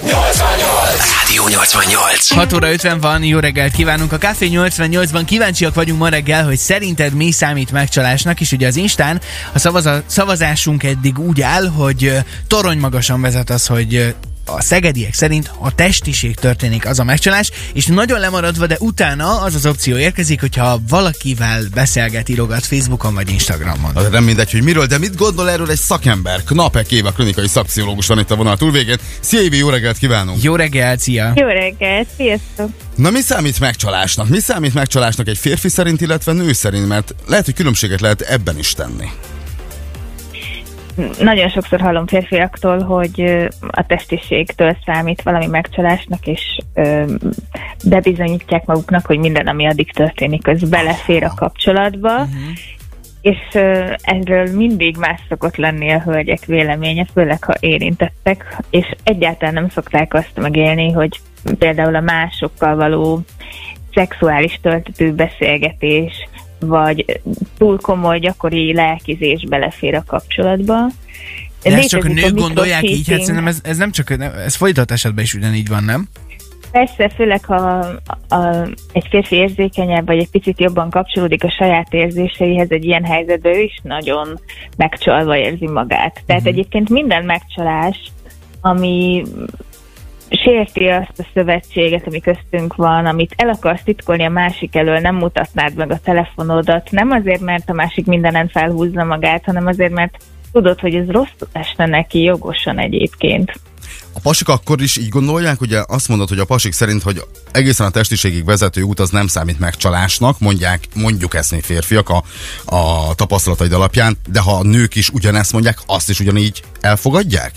Rádió 88. 6 óra 50 van, jó reggelt kívánunk. A Café 88-ban kíváncsiak vagyunk ma reggel, hogy szerinted mi számít megcsalásnak, és ugye az Instán a szavazásunk eddig úgy áll, hogy torony magasan vezet az, hogy a szegediek szerint a testiség történik az a megcsalás, és nagyon lemaradva, de utána az az opció érkezik, hogyha valakivel beszélget, írogat Facebookon vagy Instagramon. Az nem mindegy, hogy miről, de mit gondol erről egy szakember? Knapek Éva klinikai szakpszichológus van itt a vonal túlvégén. Szia Évi, jó reggelt kívánunk! Jó reggelt, szia! Jó reggelt, sziasztok! Na mi számít megcsalásnak? Mi számít megcsalásnak egy férfi szerint, illetve nő szerint? Mert lehet, hogy különbséget lehet ebben is tenni. Nagyon sokszor hallom férfiaktól, hogy a testiségtől számít valami megcsalásnak, és bebizonyítják maguknak, hogy minden, ami addig történik, az belefér a kapcsolatba, és erről mindig más szokott lenni a hölgyek véleménye, főleg ha érintettek, és egyáltalán nem szokták azt megélni, hogy például a másokkal való szexuális töltető beszélgetés, vagy túl komoly gyakori lelkizés belefér a kapcsolatba. De ezt csak a nők gondolják így, hát szerintem ez nem csak, ez fordított esetben is ugyanígy van, nem? Persze, főleg ha egy férfi érzékenyebb, vagy egy picit jobban kapcsolódik a saját érzéseihez, egy ilyen helyzetben ő is nagyon megcsalva érzi magát. Tehát egyébként minden megcsalás, ami sérti azt a szövetséget, ami köztünk van, amit el akarsz titkolni a másik elől, nem mutatnád meg a telefonodat, nem azért, mert a másik mindenen felhúzza magát, hanem azért, mert tudod, hogy ez rosszul esne neki jogosan egyébként. A pasik akkor is így gondolják, ugye azt mondod, hogy a pasik szerint, hogy egészen a testiségig vezető út az nem számít megcsalásnak, mondjuk ezt mi férfiak a tapasztalataid alapján, de ha a nők is ugyanezt mondják, azt is ugyanígy elfogadják?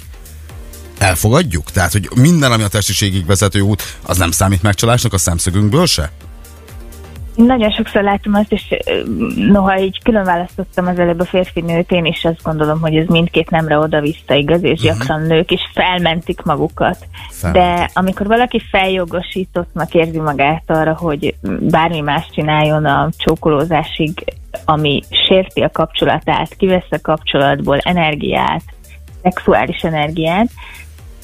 Elfogadjuk? Tehát, hogy minden, ami a testiségig vezető út, az nem számít megcsalásnak a szemszögünkből se? Nagyon sokszor látom azt, és noha így külön választottam az előbb a férfinőt, én is azt gondolom, hogy ez mindkét nemre oda-vissza igaz, és gyakran nők is felmentik magukat. De amikor valaki feljogosítottnak érzi magát arra, hogy bármi más csináljon a csókolózásig, ami sérti a kapcsolatát, kivesz a kapcsolatból energiát, szexuális energiát,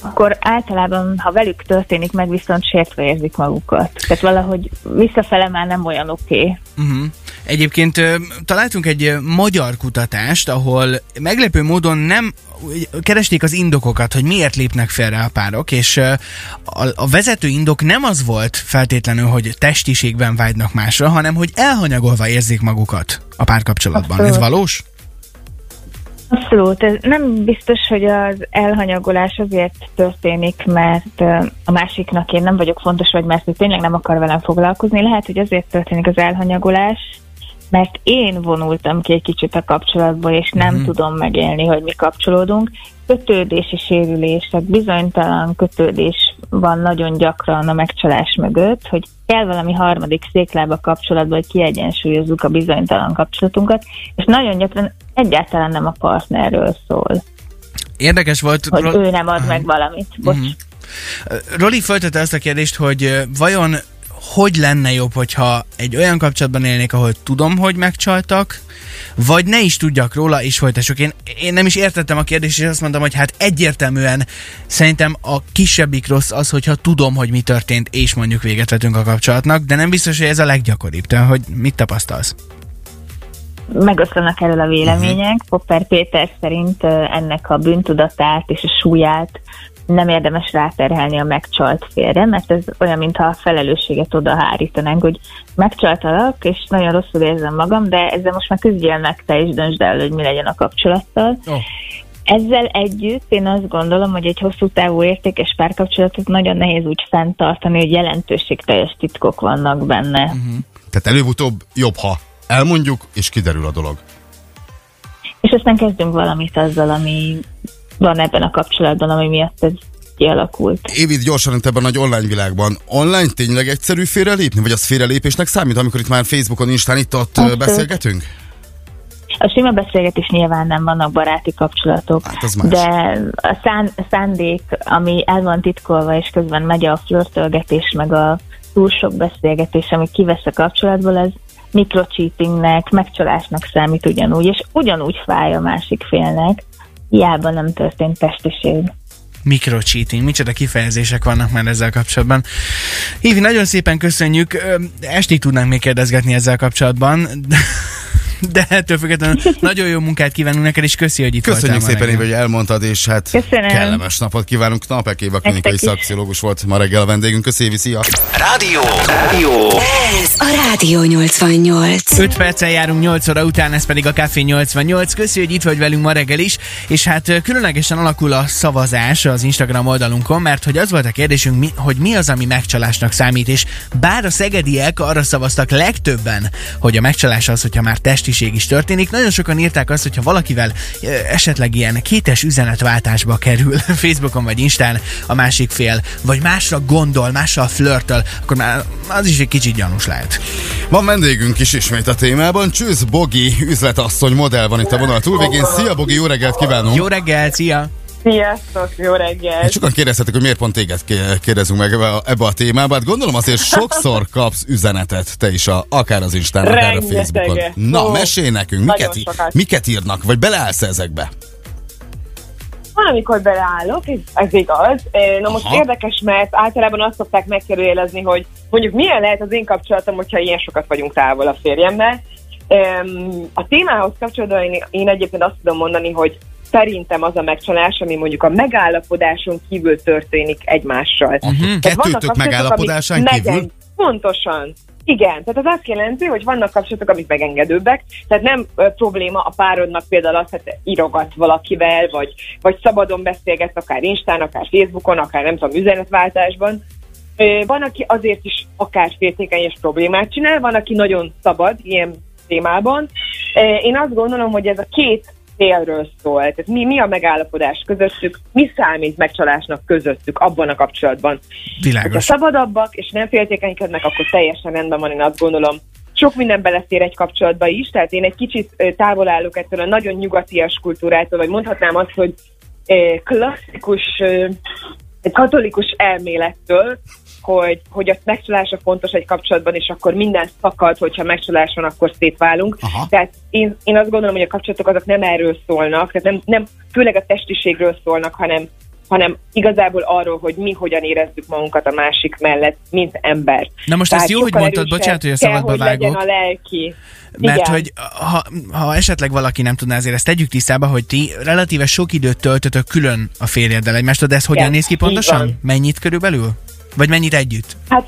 akkor általában, ha velük történik meg, viszont sértve érzik magukat. Tehát valahogy visszafele már nem olyan oké. Egyébként találtunk egy magyar kutatást, ahol meglepő módon nem keresték az indokokat, hogy miért lépnek fel rá a párok, és a vezető indok nem az volt feltétlenül, hogy testiségben vágynak másra, hanem hogy elhanyagolva érzik magukat a párkapcsolatban. Abszolút. Ez valós? Abszolút. Ez nem biztos, hogy az elhanyagolás azért történik, mert a másiknak én nem vagyok fontos, vagy mert ő tényleg nem akar velem foglalkozni. Lehet, hogy azért történik az elhanyagolás, mert én vonultam ki egy kicsit a kapcsolatból, és nem tudom megélni, hogy mi kapcsolódunk. Kötődési sérülések, bizonytalan kötődés van nagyon gyakran a megcsalás mögött, hogy kell valami harmadik széklába kapcsolatban, hogy kiegyensúlyozzuk a bizonytalan kapcsolatunkat, és nagyon gyakran egyáltalán nem a partnerről szól. Érdekes volt, hogy ő nem ad meg valamit. Bocs. Roli föltette azt a kérdést, hogy vajon hogy lenne jobb, hogyha egy olyan kapcsolatban élnék, ahol tudom, hogy megcsaltak, vagy ne is tudjak róla, és folytassuk. Én nem is értettem a kérdést, és azt mondtam, hogy hát egyértelműen szerintem a kisebbik rossz az, hogyha tudom, hogy mi történt, és mondjuk véget vetünk a kapcsolatnak, de nem biztos, hogy ez a leggyakoribb. Tehát, hogy mit tapasztalsz? Megoszlanak erről a vélemények. Popper Péter szerint ennek a bűntudatát és a súlyát nem érdemes ráterhelni a megcsalt félre, mert ez olyan, mintha a felelősséget odahárítanánk, hogy megcsaltalak, és nagyon rosszul érzem magam, de ezzel most már küzdjél meg te, és döntsd el, hogy mi legyen a kapcsolattal. Ezzel együtt én azt gondolom, hogy egy hosszú távú értékes párkapcsolatot nagyon nehéz úgy fenntartani, hogy jelentőségteljes titkok vannak benne. Tehát előbb-utóbb jobb, ha elmondjuk, és kiderül a dolog. És aztán kezdünk valamit azzal, ami van ebben a kapcsolatban, ami miatt ez kialakult. Évid, gyorsan itt ebben a nagy online világban. Online tényleg egyszerű félrelépni? Vagy az félrelépésnek számít, amikor itt már Facebookon, Instán itt-ott beszélgetünk? A sima beszélgetés nyilván nem, vannak baráti kapcsolatok, hát de a szándék, ami el van titkolva, és közben megy a flörtölgetés, meg a túl sok beszélgetés, ami kivesz a kapcsolatból, ez mikrocheatingnek, megcsalásnak számít ugyanúgy, és ugyanúgy fáj a másik félnek, hiába nem történt testiség. microcheating. Micsoda kifejezések vannak már ezzel kapcsolatban. Évi, nagyon szépen köszönjük. Estig tudnánk még kérdezgetni ezzel kapcsolatban, de ettől függetlenül nagyon jó munkát kívánunk neked, és köszi, hogy itt köszönjük voltál. Köszönjük szépen, Éva, hogy elmondtad, és hát köszönöm. Kellemes napot kívánunk. Knapek Éva klinikai szakpszichológus volt ma reggel a vendégünk. Köszönjük, szia! Rádió! Ez a Rádió 88. 5 perccel járunk 8 óra után, ez pedig a Café 88. Köszi, hogy itt vagy velünk ma reggel is, és hát különlegesen alakul a szavazás az Instagram oldalunkon, mert hogy az volt a kérdésünk, hogy mi az, ami megcsalásnak számít, és bár a szegediek arra szavaztak legtöbben, hogy a megcsalás az, hogyha már testi is történik. Nagyon sokan írták azt, hogyha valakivel esetleg ilyen kétes üzenetváltásba kerül Facebookon vagy Instán a másik fél, vagy másra gondol, mással flörtöl, akkor már az is egy kicsit gyanús lehet. Van vendégünk is ismét a témában. Csősz Bogi üzletasszony modell van itt a vonal túlvégén. Szia Bogi, jó reggelt kívánunk! Jó reggelt, szia! Sziasztok, jó reggelt! Hát sokan kérdezhetik, hogy miért pont téged kérdezünk meg ebbe a témába. Hát gondolom azért sokszor kapsz üzenetet te is, akár az Instán, akár a Facebookon. Na, mesélj nekünk, miket írnak, vagy beleállsz ezekbe? Valamikor beleállok, ez igaz. Na most érdekes, mert általában azt szokták megkérdőjelezni, hogy mondjuk milyen lehet az én kapcsolatom, hogyha ilyen sokat vagyunk távol a férjemmel. A témához kapcsolatban én egyébként azt tudom mondani, hogy szerintem az a megcsalás, ami mondjuk a megállapodáson kívül történik egymással. Kettőtök megállapodásán kívül? Pontosan. Igen, tehát az azt jelenti, hogy vannak kapcsolatok, amik megengedőbbek, tehát nem probléma a párodnak például azt, hogy írogat valakivel, vagy szabadon beszélgetsz akár Instán, akár Facebookon, akár nem tudom, üzenetváltásban. Van, aki azért is akár féltékeny és problémát csinál, van, aki nagyon szabad ilyen témában. Én azt gondolom, hogy ez a két félről szól. Tehát mi a megállapodás közöttük, mi számít megcsalásnak közöttük abban a kapcsolatban. Világos. Ha szabadabbak és nem féltékenykednek, akkor teljesen rendben van, én azt gondolom. Sok minden beleszér egy kapcsolatba is, tehát én egy kicsit távol állok ettől a nagyon nyugatias kultúrától, vagy mondhatnám azt, hogy klasszikus, katolikus elmélettől, hogy a megcsalása fontos egy kapcsolatban, és akkor minden szakad, hogyha megcsalás van, akkor szétválunk. Aha. Tehát én azt gondolom, hogy a kapcsolatok azok nem erről szólnak, tehát nem főleg a testiségről szólnak, hanem igazából arról, hogy mi hogyan érezzük magunkat a másik mellett, mint embert. Na most tehát ezt jó, hogy mondtad, bocsánat, hogy a szabadba vágok. A lelki. Mert igen. Hogy ha esetleg valaki nem tudná, azért ezt tegyük tisztába, hogy ti relatíve sok időt töltötök külön a férjeddel egymástól, de ez hogyan néz ki pontosan? Mennyit körülbelül? Vagy mennyit együtt? Hát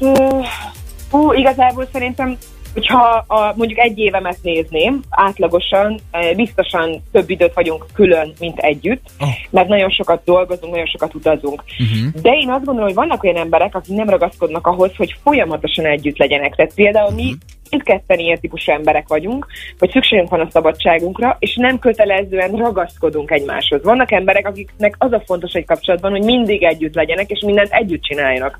igazából szerintem, hogyha mondjuk egy évemet nézném, átlagosan, biztosan több időt vagyunk külön, mint együtt, mert nagyon sokat dolgozunk, nagyon sokat utazunk. Uh-huh. De én azt gondolom, hogy vannak olyan emberek, akik nem ragaszkodnak ahhoz, hogy folyamatosan együtt legyenek. Tehát például mi mindketten ilyen típusú emberek vagyunk, hogy szükségünk van a szabadságunkra, és nem kötelezően ragaszkodunk egymáshoz. Vannak emberek, akiknek az a fontos egy kapcsolatban, hogy mindig együtt legyenek, és mindent együtt csináljanak.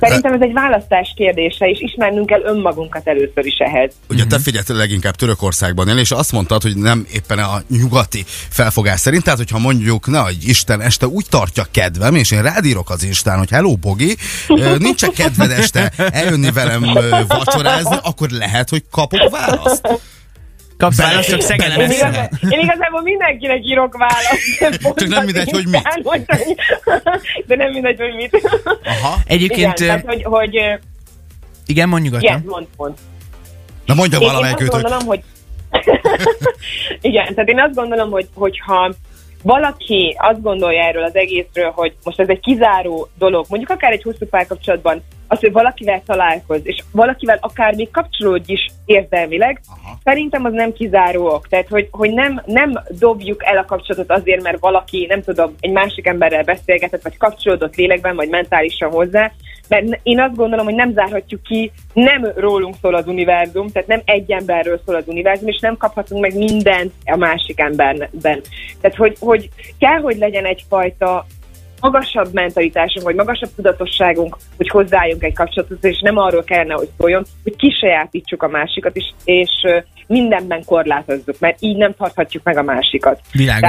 Szerintem ez egy választás kérdése, és ismernünk kell önmagunkat először is ehhez. Ugye te figyelted leginkább Törökországban él, és azt mondtad, hogy nem éppen a nyugati felfogás szerint, tehát hogyha mondjuk, hogy Isten este úgy tartja kedvem, és én rád írok az Instán, hogy hello Bogi, nincs kedved este eljönni velem vacsorázni, akkor lehet, hogy kapok választ. Kapsz választ, csak Szegeden eszene. Én igazából mindenkinek írok választ. Csak nem mindegy, hogy mit. De nem mindegy, hogy mit. Aha. Egyébként... Igen, tehát, hogy igen, mondj nyugodtan. Igen, mondd. Na mondja valamelyikőt, hogy... Igen, tehát én azt gondolom, hogyha valaki azt gondolja erről az egészről, hogy most ez egy kizáró dolog, mondjuk akár egy hosszú párkapcsolatban, az, hogy valakivel találkoz, és valakivel akár még kapcsolódj is érzelmileg, szerintem az nem kizáróak. Tehát, hogy nem dobjuk el a kapcsolatot azért, mert valaki, nem tudom, egy másik emberrel beszélgetett, vagy kapcsolódott lélekben, vagy mentálisan hozzá, mert én azt gondolom, hogy nem zárhatjuk ki, nem rólunk szól az univerzum, tehát nem egy emberről szól az univerzum, és nem kaphatunk meg mindent a másik emberben. Tehát, hogy kell, hogy legyen egyfajta magasabb mentalitásunk, vagy magasabb tudatosságunk, hogy hozzájunk egy kapcsolatot, és nem arról kellene, hogy szóljon, hogy kisajátítsuk a másikat, és mindenben korlátozzuk, mert így nem tarthatjuk meg a másikat. Világos.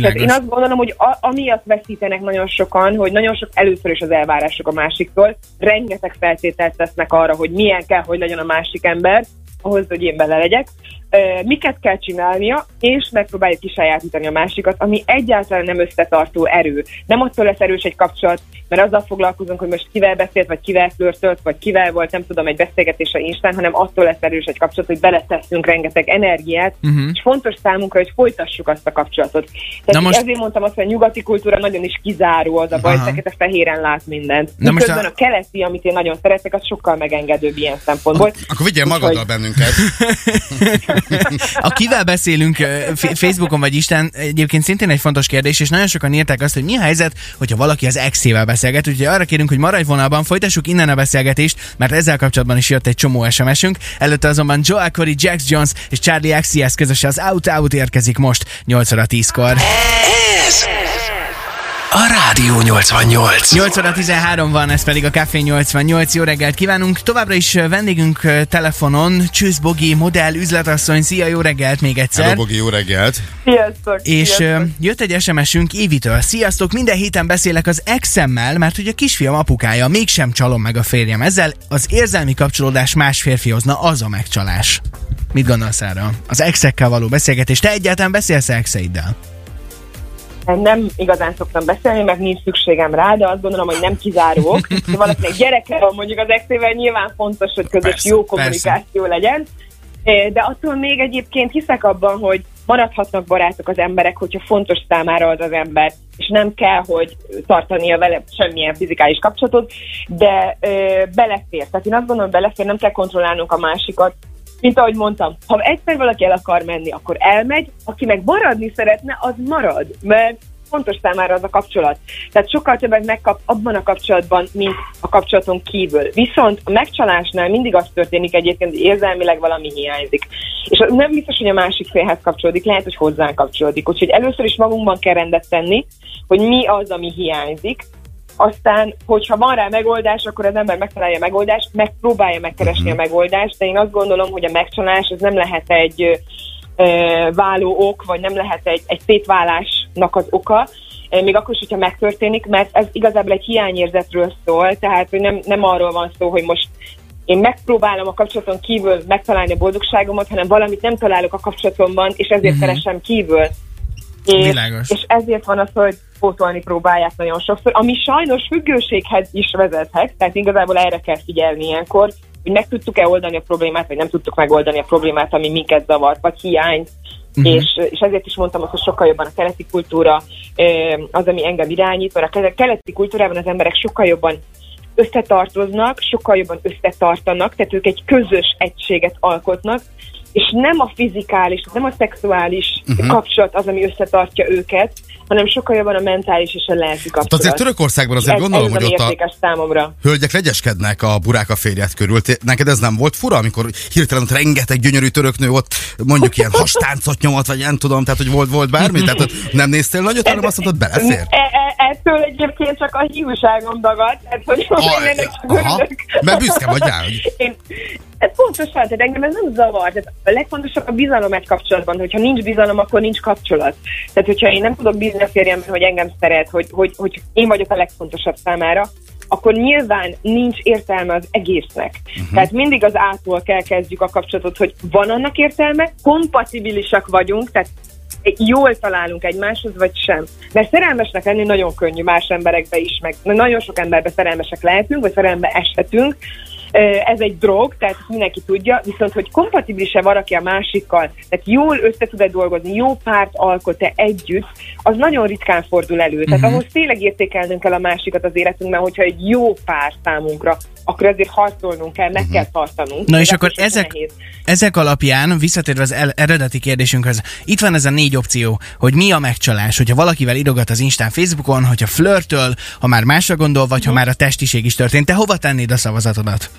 Tehát én azt gondolom, hogy amiatt veszítenek nagyon sokan, hogy nagyon sok először is az elvárások a másiktól, rengeteg feltételt tesznek arra, hogy milyen kell, hogy legyen a másik ember, ahhoz, hogy én bele legyek. miket kell csinálnia, és megpróbálja kisajátítani a másikat, ami egyáltalán nem összetartó erő. Nem attól lesz erős egy kapcsolat, mert azzal foglalkozunk, hogy most kivel beszélt, vagy kivel flörtölt, vagy kivel volt, nem tudom, egy beszélgetésre Instán, hanem attól lesz erős egy kapcsolat, hogy beletesszünk rengeteg energiát, és fontos számunkra, hogy folytassuk azt a kapcsolatot. Tehát most... ezért mondtam azt, hogy a nyugati kultúra nagyon is kizáró az a baj, fekete-fehéren lát mindent. Miközben a keleti, amit én nagyon szeretek, az sokkal megengedőbb ilyen szempontból. Akkor vigyél magaddal bennünket. Akivel beszélünk Facebookon vagy Instán, egyébként szintén egy fontos kérdés, és nagyon sokan írták azt, hogy mi a helyzet, hogyha valaki az exével beszélget, úgyhogy arra kérünk, hogy maradj vonalban, folytassuk innen a beszélgetést, mert ezzel kapcsolatban is jött egy csomó SMS-ünk. Előtte azonban Joe Akkori, Jax Jones és Charlie Axi közös az Out Out érkezik most 8:10-kor. A Rádió 88. 8:13 van, ez pedig a Café 88. Jó reggelt kívánunk. Továbbra is vendégünk telefonon Csősz Bogi, modell, üzletasszony. Szia, jó reggelt még egyszer. Hello, Bogi, jó reggelt. Sziasztok. És jött egy SMS-ünk Évitől. Sziasztok, minden héten beszélek az exemmel, mert hogy a kisfiam apukája, mégsem csalom meg a férjem. Ezzel az érzelmi kapcsolódás más férfihoz, na az a megcsalás. Mit gondolsz erre? Az exekkel való beszélgetés. Te egyáltalán beszélsz exeiddel? Nem igazán szoktam beszélni, mert nincs szükségem rá, de azt gondolom, hogy nem kizárók. Ha valakinek gyereke van mondjuk az exével, nyilván fontos, hogy közös persze, jó kommunikáció legyen. De attól még egyébként hiszek abban, hogy maradhatnak barátok az emberek, hogyha fontos számára az az ember, és nem kell, hogy tartania vele semmilyen fizikális kapcsolatot, de belefér. Tehát én azt gondolom, belefér, nem kell kontrollálnunk a másikat. Mint ahogy mondtam, ha egyszer valaki el akar menni, akkor elmegy, aki meg maradni szeretne, az marad, mert fontos számára az a kapcsolat. Tehát sokkal többet megkap abban a kapcsolatban, mint a kapcsolaton kívül. Viszont a megcsalásnál mindig az történik egyébként, hogy érzelmileg valami hiányzik. És nem biztos, hogy a másik félhez kapcsolódik, lehet, hogy hozzánk kapcsolódik. Úgyhogy először is magunkban kell rendet tenni, hogy mi az, ami hiányzik. Aztán, hogyha van rá megoldás, akkor az ember megtalálja a megoldást, megpróbálja megkeresni a megoldást, de én azt gondolom, hogy a megcsalás az nem lehet egy váló ok, vagy nem lehet egy szétválásnak az oka, még akkor is, hogyha megtörténik, mert ez igazából egy hiányérzetről szól, tehát hogy nem arról van szó, hogy most én megpróbálom a kapcsolaton kívül megtalálni a boldogságomat, hanem valamit nem találok a kapcsolatomban, és ezért keresem kívül. És ezért van az, hogy pótolni próbálják nagyon sokszor, ami sajnos függőséghez is vezethet, tehát igazából erre kell figyelni ilyenkor, hogy meg tudtuk-e oldani a problémát, vagy nem tudtuk megoldani a problémát, ami minket zavart, vagy hiányt, és ezért is mondtam azt, hogy sokkal jobban a keleti kultúra az, ami engem irányít, mert a keleti kultúrában az emberek sokkal jobban összetartoznak, sokkal jobban összetartanak, tehát ők egy közös egységet alkotnak, és nem a fizikális, nem a szexuális kapcsolat az, ami összetartja őket, hanem sokkal jobban a mentális és a lelki kapcsolat. Azért Törökországban azért gondolom, hogy ott a számomra hölgyek legyeskednek a burák a férjed körül. Neked ez nem volt fura, amikor hirtelen ott rengeteg gyönyörű töröknő ott mondjuk ilyen hastáncot nyomott, vagy nem tudom, tehát hogy volt bármi, tehát nem néztél nagyot, hanem azt mondtad, belefér. Ettől egyébként csak a hiúságom dagadt, tehát hogy mert büszke vagy rá, hogy... Ez pontosan, tehát engem ez nem zavar. Tehát a legfontosabb a bizalom egy kapcsolatban, hogyha nincs bizalom, akkor nincs kapcsolat. Tehát, hogyha én nem tudok bízni a férjemben, hogy engem szeret, hogy én vagyok a legfontosabb számára, akkor nyilván nincs értelme az egésznek. Tehát mindig az A-tól kell kezdjük a kapcsolatot, hogy van annak értelme, kompatibilisak vagyunk, tehát jól találunk egymáshoz, vagy sem. Mert szerelmesnek lenni nagyon könnyű más emberekbe is, meg nagyon sok emberbe szerelmesek lehetünk, vagy szerelembe eshetünk. Ez egy drog, tehát mindenki tudja, viszont hogy kompatibilis-e valaki a másikkal, tehát jól össze tud-e dolgozni, jó párt alkot-e együtt, az nagyon ritkán fordul elő. Tehát ahhoz tényleg értékelnünk kell a másikat az életünkben, hogyha egy jó pár számunkra, akkor azért harcolnunk kell, meg kell tartanunk. Na és akkor ezek alapján, visszatérve az eredeti kérdésünkhöz, itt van ez a 4 opció, hogy mi a megcsalás, hogyha valakivel irogat az Instán, Facebookon, hogyha flörtöl, ha már másra gondol, vagy ha már a testiség is történt, te hova tennéd a szavazatodat?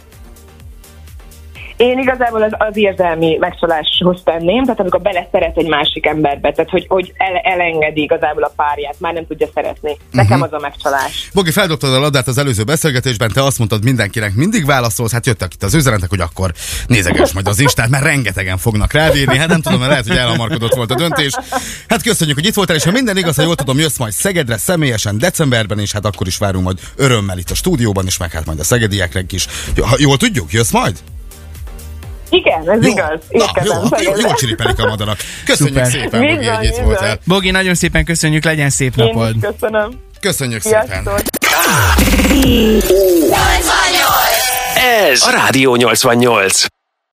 Én igazából az érzelmi megcsaláshoz tenném, tehát amikor beleszeret egy másik emberbe, tehát hogy elengedi igazából a párját, már nem tudja szeretni. Nekem az a megcsalás. Bogi, feldobtad a labdát az előző beszélgetésben, te azt mondtad, mindenkinek mindig válaszolsz, hát jöttek itt az üzenetek, hogy akkor nézeges majd az Instát, mert rengetegen fognak rádírni, hát nem tudom, mert lehet, hogy elhamarkodott volt a döntés. Hát köszönjük, hogy itt voltál, és ha minden igaz, ha jól tudom, jössz majd Szegedre személyesen decemberben, és hát akkor is várunk majd örömmel itt a stúdióban, és meg hát majd a szegedieknek is. Jól tudjuk, jössz majd? Igen, ez jó, igaz. Jól csiripelik a madarak. Köszönjük Szuper. Szépen, Bogi, bizony, hogy itt voltál. Bogi, nagyon szépen köszönjük, legyen szép napod. Köszönöm. Köszönjük szépen. Ez a Rádió 88.